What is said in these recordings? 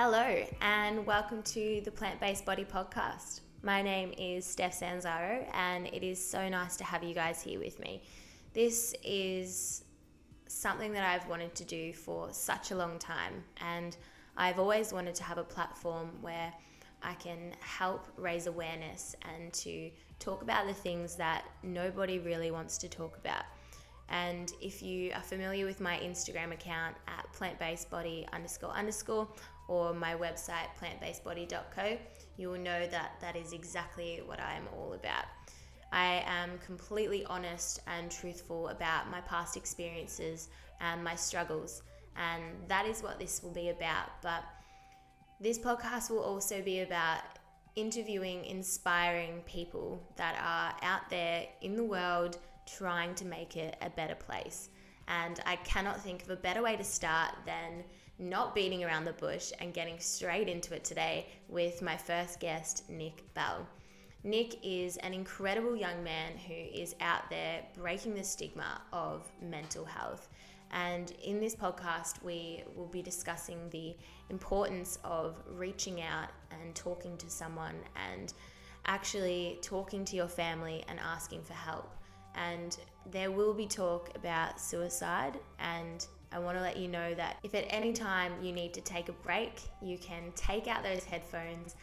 Hello and welcome to the Plant-Based Body Podcast. My name is Steph Sanzaro and it is so nice to have you guys here with me. This is something that I've wanted to do for such a long time, and I've always wanted to have a platform where I can help raise awareness and to talk about the things that nobody really wants to talk about. And if you are familiar with my Instagram account at plantbasedbody__, or my website plantbasedbody.co, you will know that that is exactly what I am all about. I am completely honest and truthful about my past experiences and my struggles, and that is what this will be about. But this podcast will also be about interviewing inspiring people that are out there in the world trying to make it a better place. And I cannot think of a better way to start than not beating around the bush and getting straight into it today with my first guest, Nick Bell. Nick is an incredible young man who is out there breaking the stigma of mental health. And in this podcast, we will be discussing the importance of reaching out and talking to someone and actually talking to your family and asking for help. And there will be talk about suicide, and I want to let you know that if at any time you need to take a break, you can take out those headphones,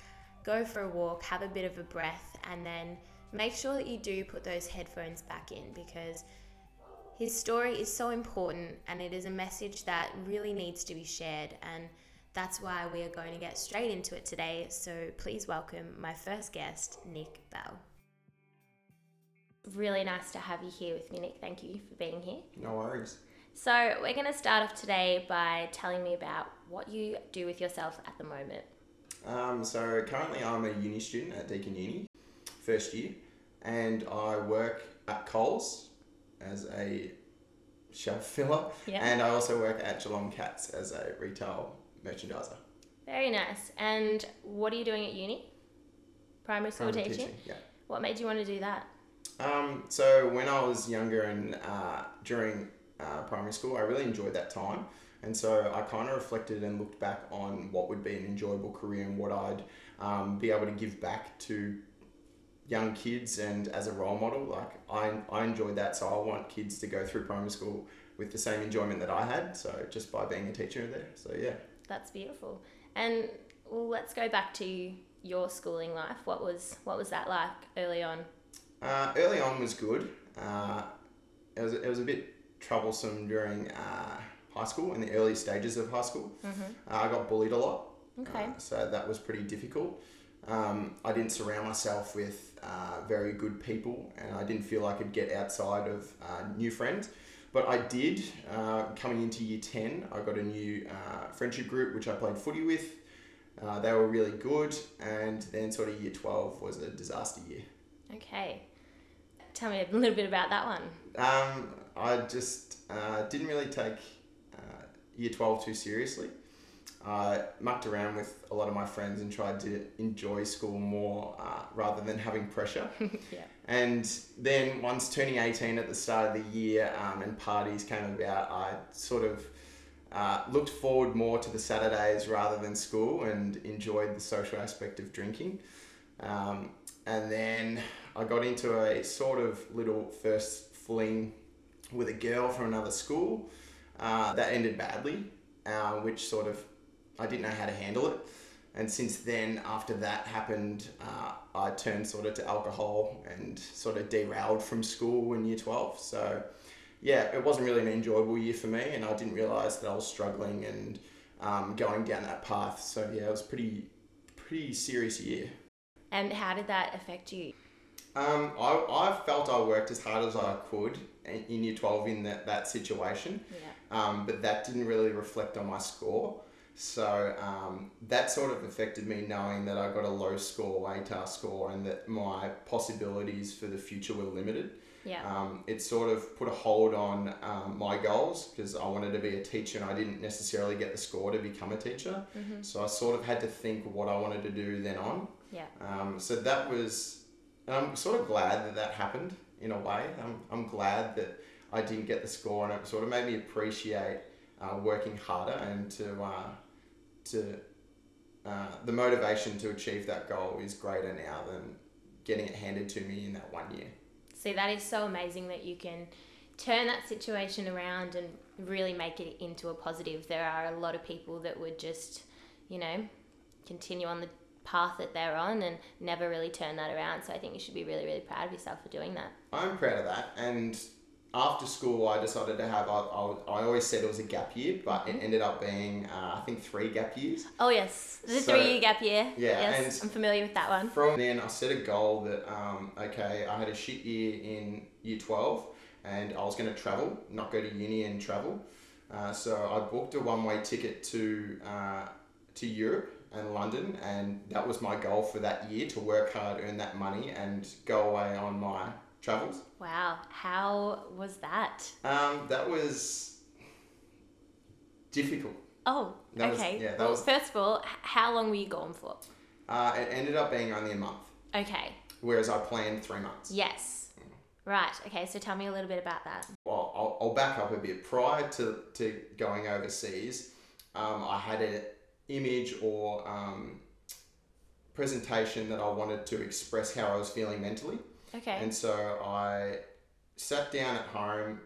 go for a walk, have a bit of a breath, and then make sure that you do put those headphones back in, because his story is so important and it is a message that really needs to be shared. And that's why we are going to get straight into it today. So please welcome my first guest, Nick Bell. Really nice to have you here with me, Nick. Thank you for being here. No worries. So we're going to start off today by telling me about what you do with yourself at the moment. So currently I'm a uni student at Deakin Uni, first year, and I work at Coles as a shelf filler, and I also work at Geelong Cats as a retail merchandiser. Very nice. And what are you doing at uni? Primary school teaching? Yeah. What made you want to do that? So when I was younger and during primary school, I really enjoyed that time, and so I kind of reflected and looked back on what would be an enjoyable career and what I'd be able to give back to young kids and as a role model. Like I enjoyed that, so I want kids to go through primary school with the same enjoyment that I had, so just by being a teacher there. So yeah, that's beautiful. And well, let's go back to your schooling life. What was that like early on? Early on was good. It was a bit troublesome during high school, in the early stages of high school. Mm-hmm. I got bullied a lot. Okay. So that was pretty difficult. I didn't surround myself with very good people, and I didn't feel I could get outside of new friends. But I did. Coming into year 10, I got a new friendship group, which I played footy with. They were really good. And then sort of year 12 was a disaster year. Okay. Tell me a little bit about that one. I just didn't really take year 12 too seriously. I mucked around with a lot of my friends and tried to enjoy school more rather than having pressure. Yeah. And then once turning 18 at the start of the year and parties came about, I sort of looked forward more to the Saturdays rather than school and enjoyed the social aspect of drinking. And then I got into a sort of little first fling with a girl from another school that ended badly, which sort of, I didn't know how to handle it. And since then, after that happened, I turned sort of to alcohol and sort of derailed from school in year 12. So yeah, it wasn't really an enjoyable year for me, and I didn't realise that I was struggling and going down that path. So yeah, it was pretty serious year. And how did that affect you? I felt I worked as hard as I could in year 12 in that situation, but that didn't really reflect on my score. So that sort of affected me, knowing that I got a low score, ATAR score, and that my possibilities for the future were limited. Yeah. It sort of put a hold on my goals, because I wanted to be a teacher and I didn't necessarily get the score to become a teacher. Mm-hmm. So I sort of had to think what I wanted to do then on. Yeah. So that was, and I'm sort of glad that happened in a way. I'm glad that I didn't get the score, and it sort of made me appreciate working harder and to the motivation to achieve that goal is greater now than getting it handed to me in that 1 year. See, that is so amazing that you can turn that situation around and really make it into a positive. There are a lot of people that would just, you know, continue on the path that they're on and never really turn that around. So I think you should be really, really proud of yourself for doing that. I'm proud of that. And after school, I decided to have, I always said it was a gap year, but it ended up being, I think, 3 gap years. Oh, yes. The 3-year gap year. Yeah. Yes, I'm familiar with that one. From then, I set a goal that, okay, I had a shit year in year 12 and I was going to travel, not go to uni and travel. So I booked a one-way ticket to Europe and London, and that was my goal for that year, to work hard, earn that money and go away on my travels. Wow. How was that? That was difficult. Oh, that okay. Well, first of all, how long were you gone for? It ended up being only a month. Okay. Whereas I planned 3 months. Yes. Mm. Right. Okay. So tell me a little bit about that. Well, I'll back up a bit. Prior to going overseas, I had an image or presentation that I wanted to express how I was feeling mentally. Okay. And so I sat down at home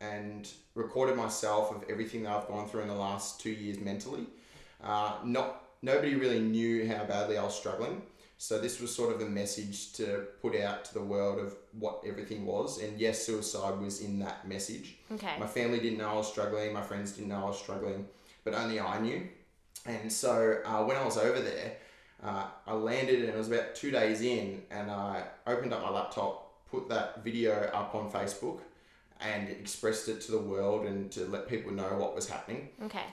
and recorded myself of everything that I've gone through in the last 2 years mentally. Nobody really knew how badly I was struggling. So this was sort of a message to put out to the world of what everything was. And yes, suicide was in that message. Okay. My family didn't know I was struggling. My friends didn't know I was struggling, but only I knew. And so when I was over there, I landed and it was about 2 days in, and I opened up my laptop, put that video up on Facebook and expressed it to the world and to let people know what was happening. Okay.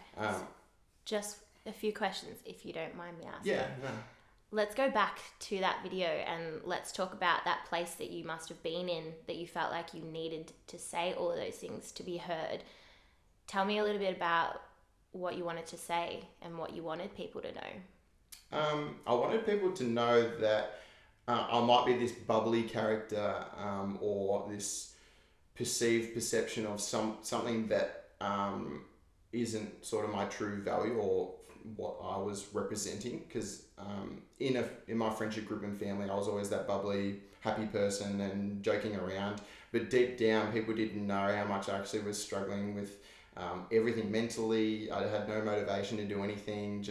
Just a few questions, if you don't mind me asking. Yeah. No. Let's go back to that video and let's talk about that place that you must have been in, that you felt like you needed to say all of those things to be heard. Tell me a little bit about what you wanted to say and what you wanted people to know. I wanted people to know that I might be this bubbly character or this perceived perception of something that isn't sort of my true value or what I was representing, because in my friendship group and family, I was always that bubbly, happy person and joking around. But deep down, people didn't know how much I actually was struggling with everything mentally. I had no motivation to do anything.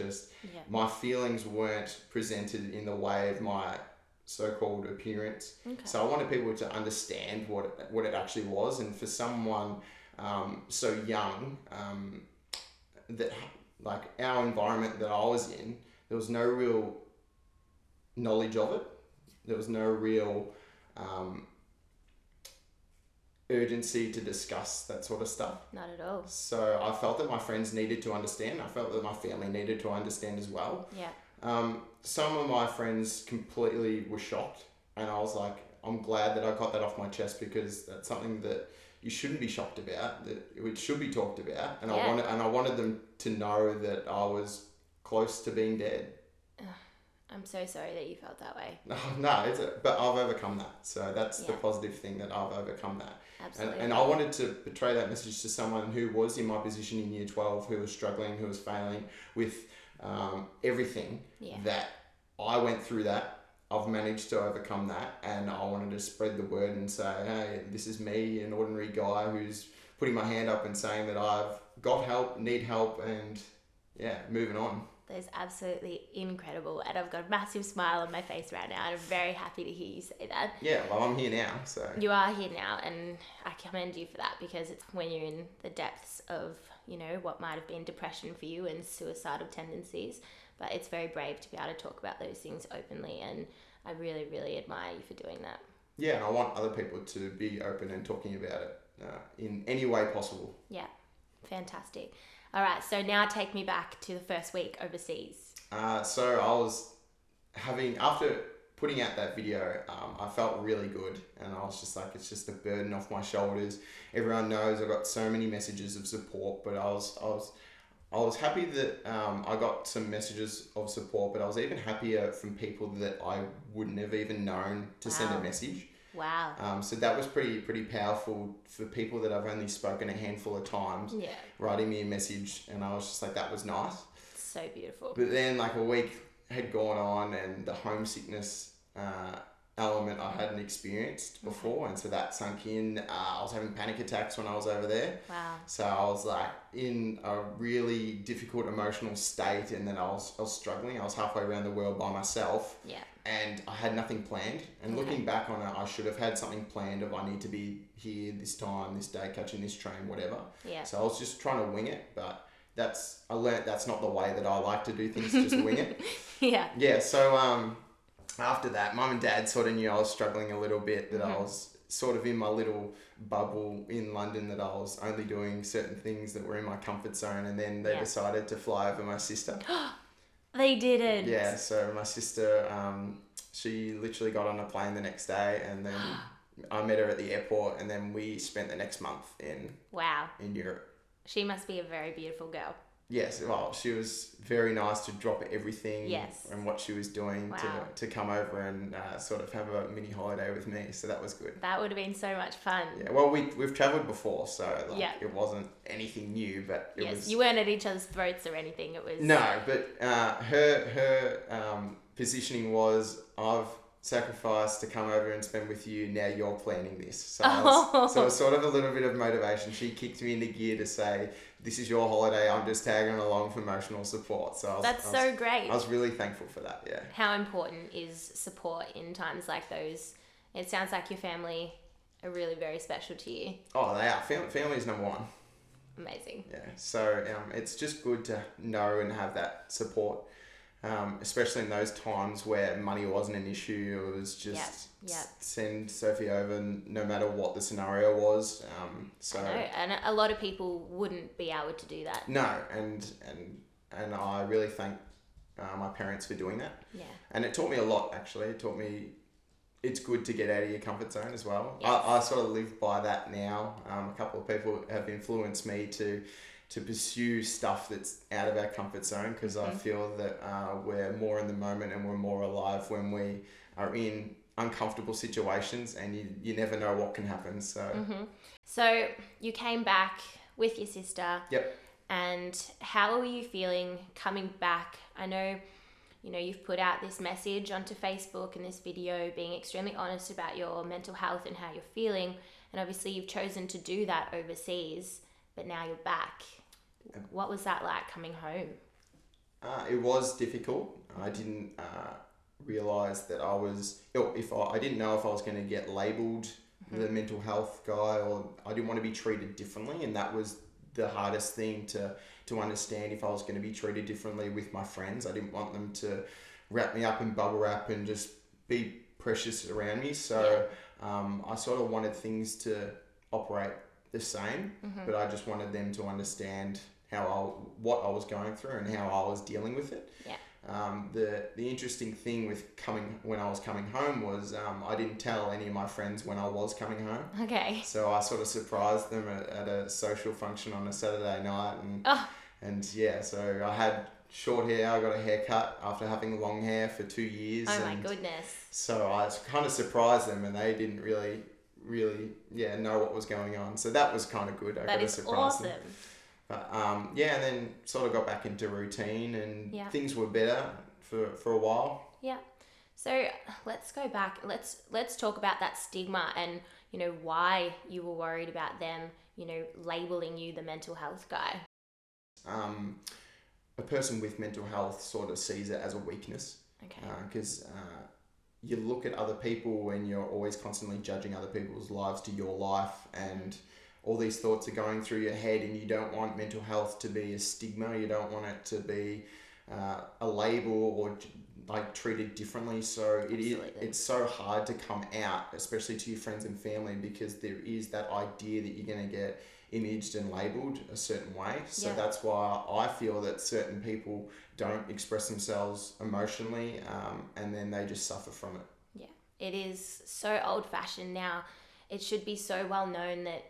My feelings weren't presented in the way of my so-called appearance. Okay. So I wanted people to understand what it actually was. And for someone so young, that like our environment that I was in, there was no real knowledge of it. There was no real urgency to discuss that sort of stuff. Not at all. So I felt that my friends needed to understand. I felt that my family needed to understand as well. Yeah. Some of my friends completely were shocked, and I was like, I'm glad that I got that off my chest, because that's something that you shouldn't be shocked about, that it should be talked about. And I wanted them to know that I was close to being dead. I'm so sorry that you felt that way. No, but I've overcome that. So that's the positive thing, that I've overcome that. Absolutely. And I wanted to portray that message to someone who was in my position in year 12, who was struggling, who was failing with everything, that I went through that. I've managed to overcome that. And I wanted to spread the word and say, hey, this is me, an ordinary guy who's putting my hand up and saying that I've got help, need help, and moving on. Is absolutely incredible, and I've got a massive smile on my face right now, and I'm very happy to hear you say that. Yeah, well, I'm here now, so. You are here now, and I commend you for that, because it's when you're in the depths of, you know, what might have been depression for you and suicidal tendencies, but it's very brave to be able to talk about those things openly, and I really, really admire you for doing that. Yeah, and I want other people to be open and talking about it in any way possible. Yeah, fantastic. All right, so now take me back to the first week overseas. So I was after putting out that video, I felt really good. And I was just like, it's just a burden off my shoulders. Everyone knows I got so many messages of support, but I was happy that I got some messages of support, but I was even happier from people that I wouldn't have even known to send a message. Wow. So that was pretty powerful for people that I've only spoken a handful of times. Yeah. Writing me a message, and I was just like, that was nice. so beautiful. But then like a week had gone on and the homesickness element I hadn't experienced before, and so that sunk in. I was having panic attacks when I was over there. Wow. So I was like in a really difficult emotional state, and then I was struggling. I was halfway around the world by myself. Yeah. And I had nothing planned. And looking back on it, I should have had something planned of I need to be here this time, this day, catching this train, whatever. Yeah. So I was just trying to wing it, but I learned that's not the way that I like to do things, just wing it. Yeah. Yeah. So after that, Mum and Dad sort of knew I was struggling a little bit, that I was sort of in my little bubble in London, that I was only doing certain things that were in my comfort zone, and then they decided to fly over my sister. They didn't. Yeah, so my sister, she literally got on a plane the next day, and then I met her at the airport, and then we spent the next month in Europe. She must be a very beautiful girl. Yes, well, she was very nice to drop everything and what she was doing to come over and sort of have a mini holiday with me. So that was good. That would have been so much fun. Yeah, well, we've travelled before, so like it wasn't anything new, but it was... You weren't at each other's throats or anything. It was... No, but her positioning was, I've sacrificed to come over and spend with you, now you're planning this. So so it was sort of a little bit of motivation. She kicked me into gear to say, this is your holiday, I'm just tagging along for emotional support. So That's great. I was really thankful for that, yeah. How important is support in times like those? It sounds like your family are really very special to you. Oh, they are. Family is number one. Amazing. Yeah, so it's just good to know and have that support, especially in those times where money wasn't an issue. It was just send Sophie over no matter what the scenario was. And a lot of people wouldn't be able to do that. No, and I really thank my parents for doing that. Yeah. And it taught me a lot, actually. It taught me it's good to get out of your comfort zone as well. Yes. I sort of live by that now. A couple of people have influenced me to pursue stuff that's out of our comfort zone, because I feel that we're more in the moment and we're more alive when we are in uncomfortable situations, and you never know what can happen. So So you came back with your sister. Yep. And how are you feeling coming back? I know, you've put out this message onto Facebook and this video being extremely honest about your mental health and how you're feeling. And obviously you've chosen to do that overseas, but now you're back. What was that like coming home? It was difficult. I didn't realise that I was... I didn't know if I was going to get labelled the mental health guy, or I didn't want to be treated differently. And that was the hardest thing to understand, if I was going to be treated differently with my friends. I didn't want them to wrap me up in bubble wrap and just be precious around me. So I sort of wanted things to operate the same, but I just wanted them to understand what I was going through and how I was dealing with it. Yeah. The interesting thing when I was coming home was I didn't tell any of my friends when I was coming home. Okay. So I sort of surprised them at a social function on a Saturday night, so I had short hair. I got a haircut after having long hair for 2 years. Oh my goodness. So I kind of surprised them, and they didn't really know what was going on, so that was kind of good. I got a surprise. Awesome. But and then sort of got back into routine, and things were better for a while. Yeah. So let's go back. Let's talk about that stigma, and why you were worried about them labeling you the mental health guy. A person with mental health sort of sees it as a weakness. Okay. Because you look at other people and you're always constantly judging other people's lives to your life, and all these thoughts are going through your head, and you don't want mental health to be a stigma. You don't want it to be a label or like treated differently. So it's so hard to come out, especially to your friends and family, because there is that idea that you're going to get imaged and labelled a certain way. So that's why I feel that certain people don't express themselves emotionally, and then they just suffer from it. Yeah, it is so old-fashioned now. It should be so well known that,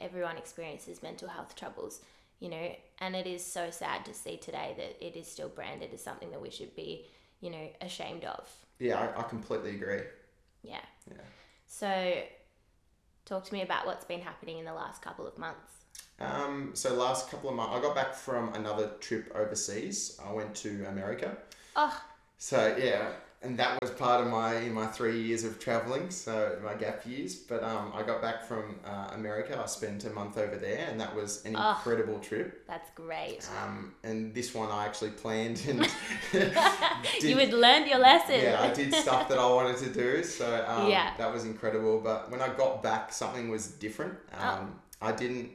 everyone experiences mental health troubles, and it is so sad to see today that it is still branded as something that we should be, ashamed of. Yeah, I completely agree. Yeah. Yeah. So... talk to me about what's been happening in the last couple of months. So last couple of months, I got back from another trip overseas. I went to America. Oh. So yeah, and that was part of my 3 years of traveling. So my gap years, but I got back from America. I spent a month over there, and that was an incredible trip. That's great. And this one I actually planned and you had learned your lesson. Yeah, I did stuff that I wanted to do. So that was incredible. But when I got back, something was different. I didn't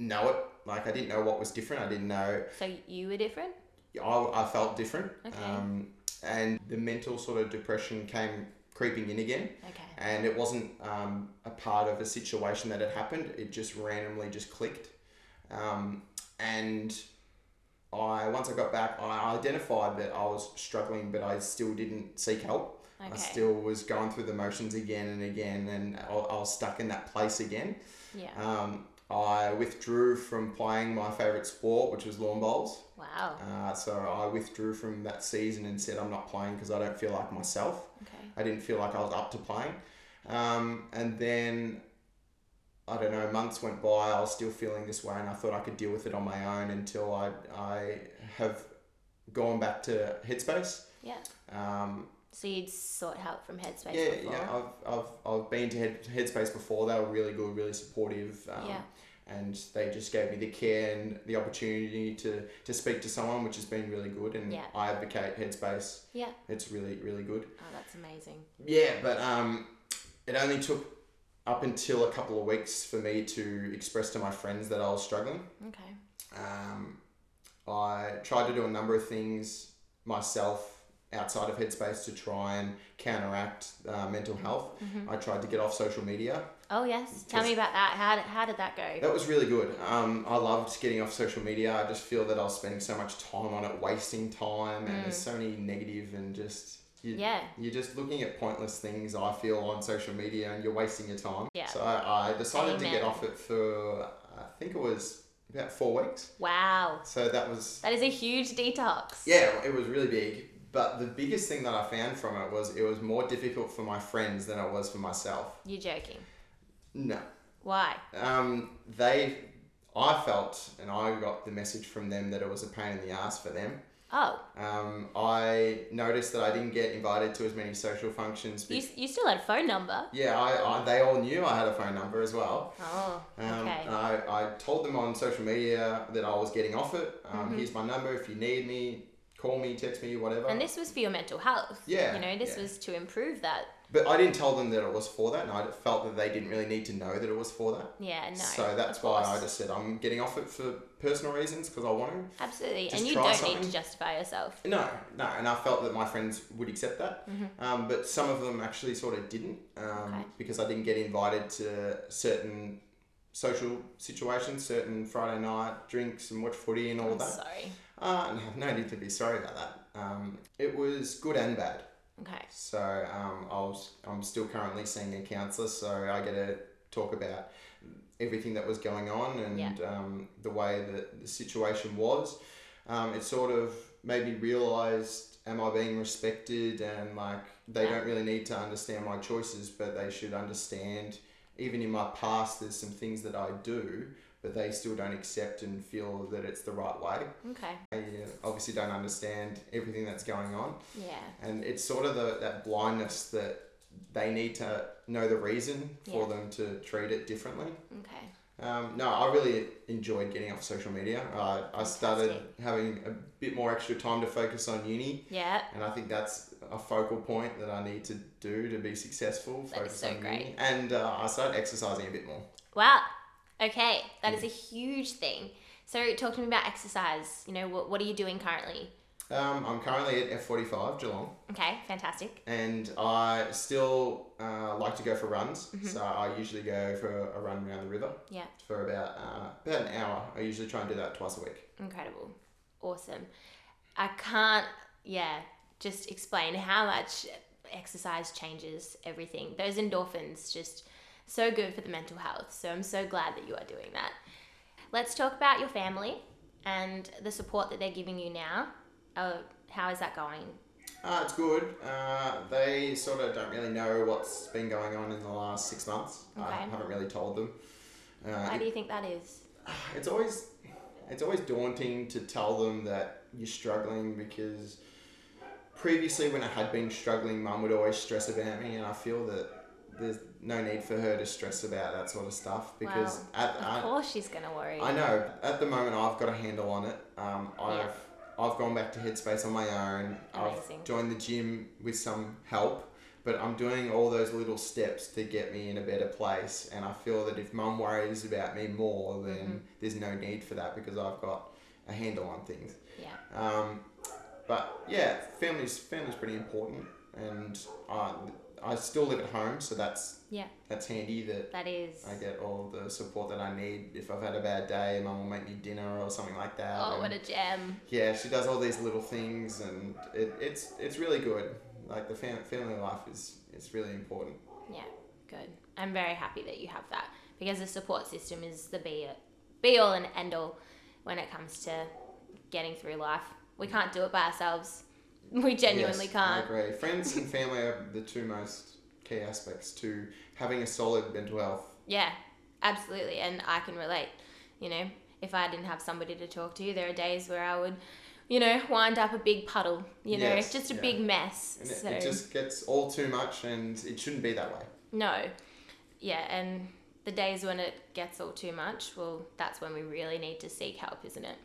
know it. Like, I didn't know what was different. I didn't know. So you were different? I felt different. Okay. And the mental sort of depression came creeping in again. Okay. And it wasn't a part of a situation that had happened. It just randomly just clicked. And once I got back, I identified that I was struggling, but I still didn't seek help. Okay. I still was going through the motions again and again, and I was stuck in that place again. Yeah. I withdrew from playing my favourite sport, which was lawn bowls. Wow. So I withdrew from that season and said, I'm not playing because I don't feel like myself. Okay. I didn't feel like I was up to playing. And then, I don't know, months went by, I was still feeling this way, and I thought I could deal with it on my own until I have gone back to Headspace. Yeah. So you'd sought help from Headspace before? Yeah, I've been to Headspace before. They were really good, really supportive. And they just gave me the care and the opportunity to speak to someone, which has been really good. And I advocate Headspace. Yeah. It's really, really good. Oh, that's amazing. Yeah, but it only took up until a couple of weeks for me to express to my friends that I was struggling. Okay. I tried to do a number of things myself outside of Headspace to try and counteract mental health. Mm-hmm. I tried to get off social media. Oh yes, tell me about that. How did that go? That was really good. I loved getting off social media. I just feel that I was spending so much time on it, wasting time, and there's so many negative and just you're just looking at pointless things, I feel, on social media, and you're wasting your time. Yeah. So I decided to get off it for, I think it was about 4 weeks. Wow. So that is a huge detox. Yeah, it was really big. But the biggest thing that I found from it was more difficult for my friends than it was for myself. You're joking. No. Why? I felt, and I got the message from them that it was a pain in the ass for them. Oh. I noticed that I didn't get invited to as many social functions. You still had a phone number. Yeah, they all knew I had a phone number as well. Oh, okay. I told them on social media that I was getting off it. Here's my number if you need me. Call me, text me, whatever. And this was for your mental health. Yeah. You know, this was to improve that. But I didn't tell them that it was for that, and I felt that they didn't really need to know that it was for that. Yeah, no. So that's why I just said I'm getting off it for personal reasons because I want to. Absolutely. And you don't need to justify yourself. No. And I felt that my friends would accept that. Mm-hmm. But some of them actually sort of didn't because I didn't get invited to certain social situations, certain Friday night drinks and watch footy and all that. Sorry. No need to be sorry about that. It was good and bad. Okay. So I'm still currently seeing a counsellor, so I get to talk about everything that was going on and the way that the situation was. It sort of made me realise, am I being respected? And like they don't really need to understand my choices, but they should understand. Even in my past, there's some things that I do, but they still don't accept and feel that it's the right way. Okay. They obviously don't understand everything that's going on. Yeah. And it's sort of that blindness that they need to know the reason for them to treat it differently. Okay. No, I really enjoyed getting off social media. I started having a bit more extra time to focus on uni. Yeah. And I think that's a focal point that I need to do to be successful. Uni. And I started exercising a bit more. Wow. Okay, that is a huge thing. So talk to me about exercise. You know, what are you doing currently? I'm currently at F45 Geelong. Okay, fantastic. And I still like to go for runs. Mm-hmm. So I usually go for a run around the river. Yeah. For about an hour. I usually try and do that twice a week. Incredible. Awesome. I can't, just explain how much exercise changes everything. Those endorphins just... so good for the mental health. So I'm so glad that you are doing that. Let's talk about your family and the support that they're giving you now. How is that going? It's good. They sort of don't really know what's been going on in the last 6 months. Okay. I haven't really told them. Why do you think that is? it's always daunting to tell them that you're struggling, because previously when I had been struggling, Mum would always stress about me, and I feel that there's no need for her to stress about that sort of stuff, because of course she's going to worry. I know. At the moment, I've got a handle on it. I've gone back to Headspace on my own. Amazing. I've joined the gym with some help, but I'm doing all those little steps to get me in a better place. And I feel that if Mum worries about me more, then there's no need for that, because I've got a handle on things. Yeah. But yeah, family's pretty important, and I still live at home, so that's handy. That is. I get all the support that I need. If I've had a bad day, Mum will make me dinner or something like that. Oh, what a gem! Yeah, she does all these little things, and it's really good. Like, the family life is really important. Yeah, good. I'm very happy that you have that, because the support system is the be all and end all when it comes to getting through life. We can't do it by ourselves. We genuinely can't. I agree. Friends and family are the two most key aspects to having a solid mental health. Yeah, absolutely. And I can relate. You know, if I didn't have somebody to talk to, there are days where I would, you know, wind up a big puddle. You know, it's just a big mess. And it just gets all too much, and it shouldn't be that way. No. Yeah, and the days when it gets all too much, well, that's when we really need to seek help, isn't it?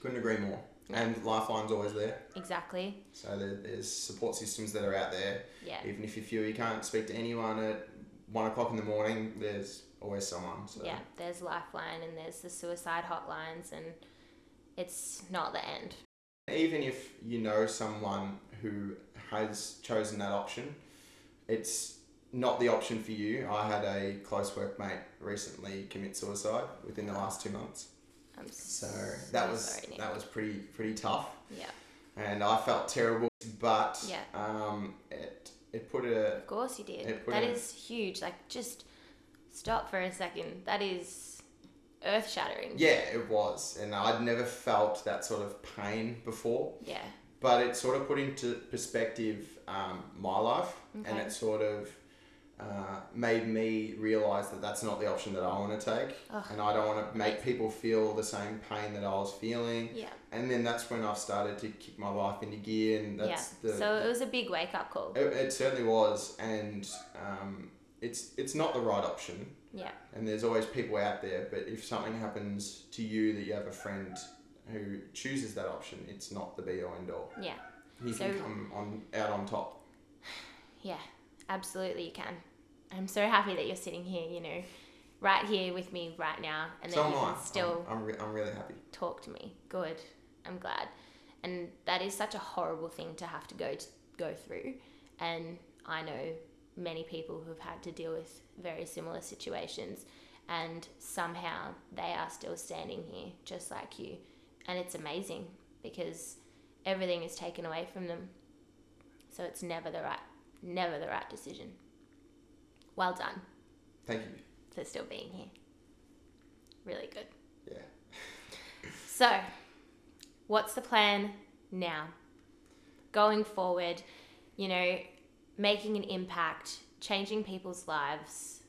Couldn't agree more. And Lifeline's always there. Exactly. So there's support systems that are out there. Yeah. Even if you feel you can't speak to anyone at 1 o'clock in the morning, there's always someone. So. Yeah, there's Lifeline, and there's the suicide hotlines, and it's not the end. Even if you know someone who has chosen that option, it's not the option for you. I had a close workmate recently commit suicide within the last 2 months. That was pretty tough. Yeah. And I felt terrible, but it put a... Of course you did. That is huge. Like, just stop for a second. That is earth-shattering. Yeah, it was. And I'd never felt that sort of pain before. Yeah. But it sort of put into perspective my life, and it sort of made me realise that that's not the option that I want to take, and I don't want to make people feel the same pain that I was feeling. Yeah. And then that's when I've started to kick my life into gear, and that's so it was a big wake up call. It certainly was, and it's not the right option. Yeah. And there's always people out there, but if something happens to you that you have a friend who chooses that option, it's not the be all end all. Yeah. You can come out on top. Yeah, absolutely you can. I'm so happy that you're sitting here, you know, right here with me right now. And then you can still... I'm really happy. Talk to me. Good. I'm glad. And that is such a horrible thing to have to go through. And I know many people who've had to deal with very similar situations, and somehow they are still standing here just like you. And it's amazing, because everything is taken away from them. So it's never the right decision. Well done. Thank you. For still being here. Really good. Yeah. So, what's the plan now? Going forward, you know, making an impact, changing people's lives.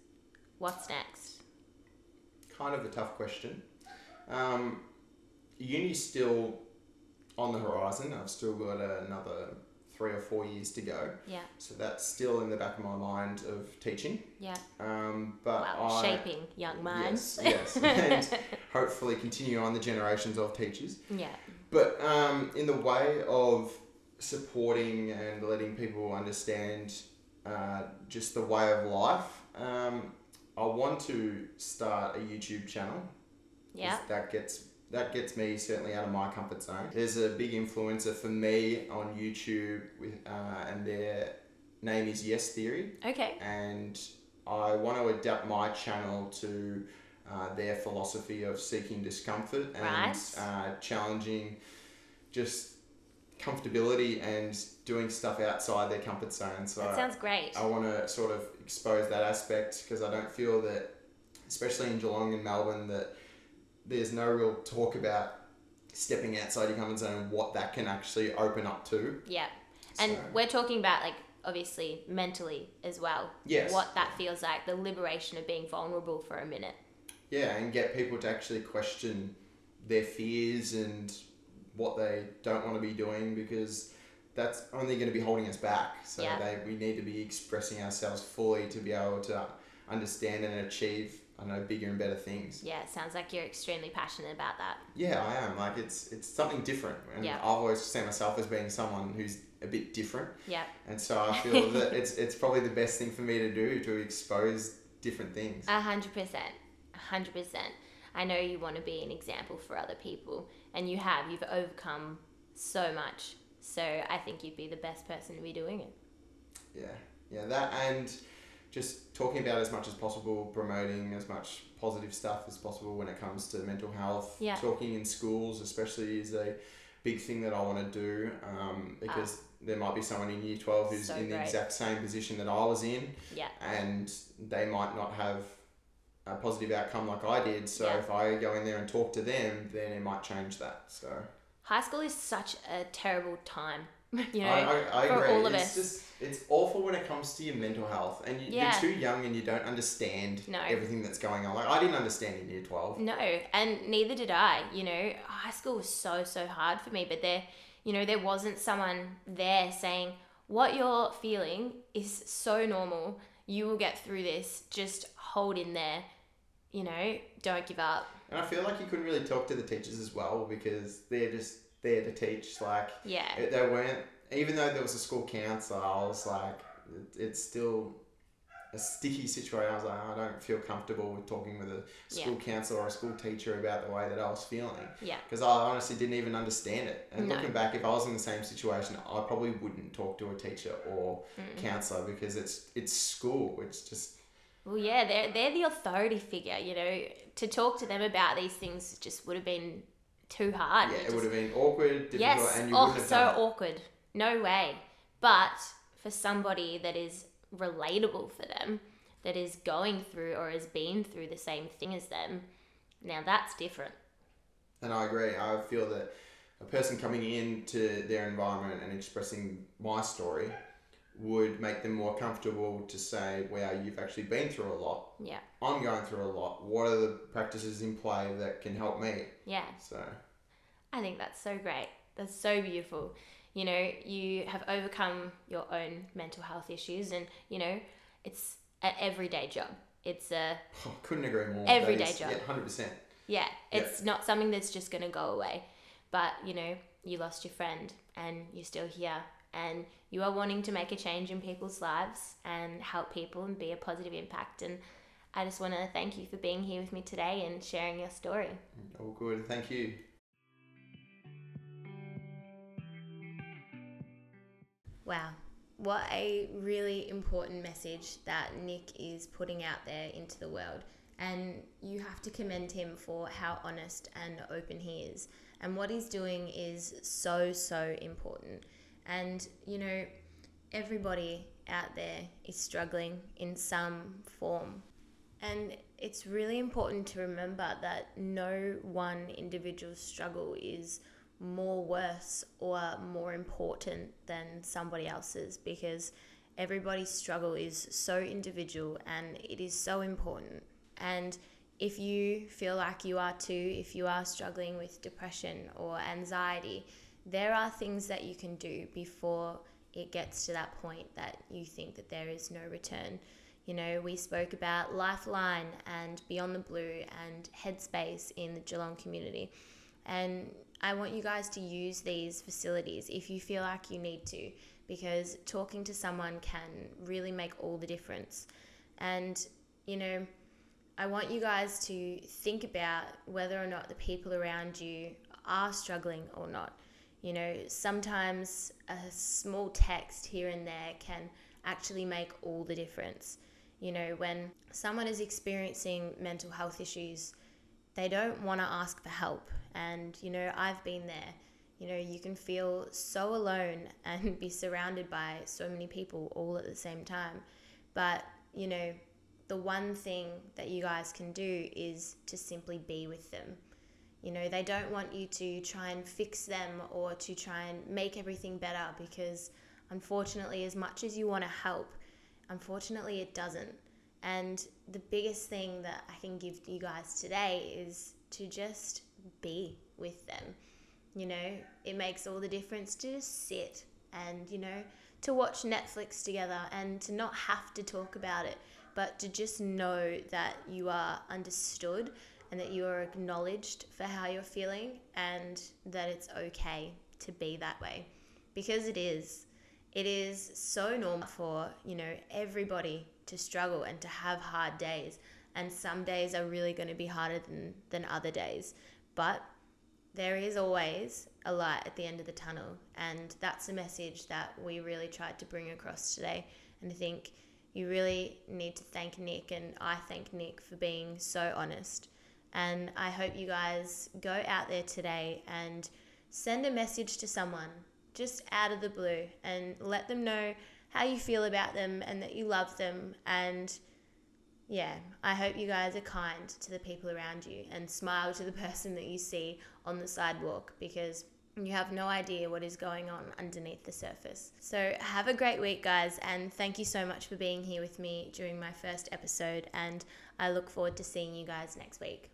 What's next? Kind of a tough question. Uni's still on the horizon. I've still got another 3 or 4 years to go. Yeah. So that's still in the back of my mind of teaching. Yeah. Shaping young minds. Yes. And hopefully continue on the generations of teachers. Yeah. But in the way of supporting and letting people understand just the way of life, I want to start a YouTube channel. Yeah. That gets me certainly out of my comfort zone. There's a big influencer for me on YouTube, with, and their name is Yes Theory. Okay. And I want to adapt my channel to their philosophy of seeking discomfort and challenging just comfortability and doing stuff outside their comfort zone. So that sounds great. I want to sort of expose that aspect, because I don't feel that, especially in Geelong and Melbourne, that there's no real talk about stepping outside your comfort zone and what that can actually open up to. Yeah. And we're talking about, like, obviously mentally as well. Yes. What that feels like, the liberation of being vulnerable for a minute. Yeah, and get people to actually question their fears and what they don't want to be doing, because that's only going to be holding us back. So yeah. We need to be expressing ourselves fully to be able to understand and achieve, I know, bigger and better things. Yeah, it sounds like you're extremely passionate about that. Yeah, I am. Like, it's something different. And yeah. I've always seen myself as being someone who's a bit different. Yeah. And so I feel that it's probably the best thing for me to do, to expose different things. 100%. I know you want to be an example for other people, and you have. You've overcome so much. So I think you'd be the best person to be doing it. Yeah, that, and just talking about as much as possible, promoting as much positive stuff as possible when it comes to mental health. Yeah. Talking in schools especially is a big thing that I want to do, because there might be someone in Year 12 who's the exact same position that I was in, yeah, and they might not have a positive outcome like I did. So yeah. If I go in there and talk to them, then it might change that. So high school is such a terrible time. You know, I for agree. All of us. It's awful when it comes to your mental health, and you're too young and you don't understand everything that's going on. Like, I didn't understand in Year 12. No, and neither did I. You know, high school was so hard for me, but there wasn't someone there saying what you're feeling is so normal. You will get through this. Just hold in there. You know, don't give up. And I feel like you couldn't really talk to the teachers as well, because they're just there to teach. Like, yeah, they weren't, even though there was a school counsellor, I was like, it's still a sticky situation. I was like, I don't feel comfortable with talking with a school counsellor or a school teacher about the way that I was feeling. Yeah. Because I honestly didn't even understand it. And looking back, if I was in the same situation, I probably wouldn't talk to a teacher or counsellor, because it's school. It's just... Well, yeah, they're the authority figure, you know. To talk to them about these things just would have been too hard. Yeah, it would have been awkward, difficult, and you wouldn't have done it. So awkward. No way. But for somebody that is relatable for them, that is going through or has been through the same thing as them, now that's different. And I agree. I feel that a person coming into their environment and expressing my story would make them more comfortable to say, wow, you've actually been through a lot. Yeah. I'm going through a lot. What are the practices in play that can help me? Yeah. So I think that's so great. That's so beautiful. You know, you have overcome your own mental health issues, and, you know, it's an everyday job. It's a... Oh, couldn't agree more. Everyday job. Yeah, 100%. Yeah. It's not something that's just going to go away. But, you know, you lost your friend and you're still here, and you are wanting to make a change in people's lives and help people and be a positive impact. And I just want to thank you for being here with me today and sharing your story. All good. Thank you. Wow. What a really important message that Nick is putting out there into the world. And you have to commend him for how honest and open he is. And what he's doing is so important. And, you know, everybody out there is struggling in some form. And it's really important to remember that no one individual's struggle is more worse or more important than somebody else's, because everybody's struggle is so individual and it is so important. And if you feel like you are too, if you are struggling with depression or anxiety, there are things that you can do before it gets to that point that you think that there is no return. You know, we spoke about Lifeline and Beyond the Blue and Headspace in the Geelong community. And I want you guys to use these facilities if you feel like you need to, because talking to someone can really make all the difference. And, you know, I want you guys to think about whether or not the people around you are struggling or not. You know, sometimes a small text here and there can actually make all the difference. You know, when someone is experiencing mental health issues, they don't want to ask for help. And, you know, I've been there. You know, you can feel so alone and be surrounded by so many people all at the same time. But, you know, the one thing that you guys can do is to simply be with them. You know, they don't want you to try and fix them or to try and make everything better, because unfortunately, as much as you want to help, unfortunately it doesn't. And the biggest thing that I can give you guys today is to just be with them. You know, it makes all the difference to just sit and, you know, to watch Netflix together and to not have to talk about it, but to just know that you are understood and that you are acknowledged for how you're feeling and that it's okay to be that way, because it is so normal for, you know, everybody to struggle and to have hard days, and some days are really going to be harder than other days, but there is always a light at the end of the tunnel, and that's a message that we really tried to bring across today. And I think you really need to thank Nick, and I thank Nick for being so honest. And I hope you guys go out there today and send a message to someone just out of the blue and let them know how you feel about them and that you love them. And yeah, I hope you guys are kind to the people around you and smile to the person that you see on the sidewalk, because you have no idea what is going on underneath the surface. So have a great week, guys, and thank you so much for being here with me during my first episode, and I look forward to seeing you guys next week.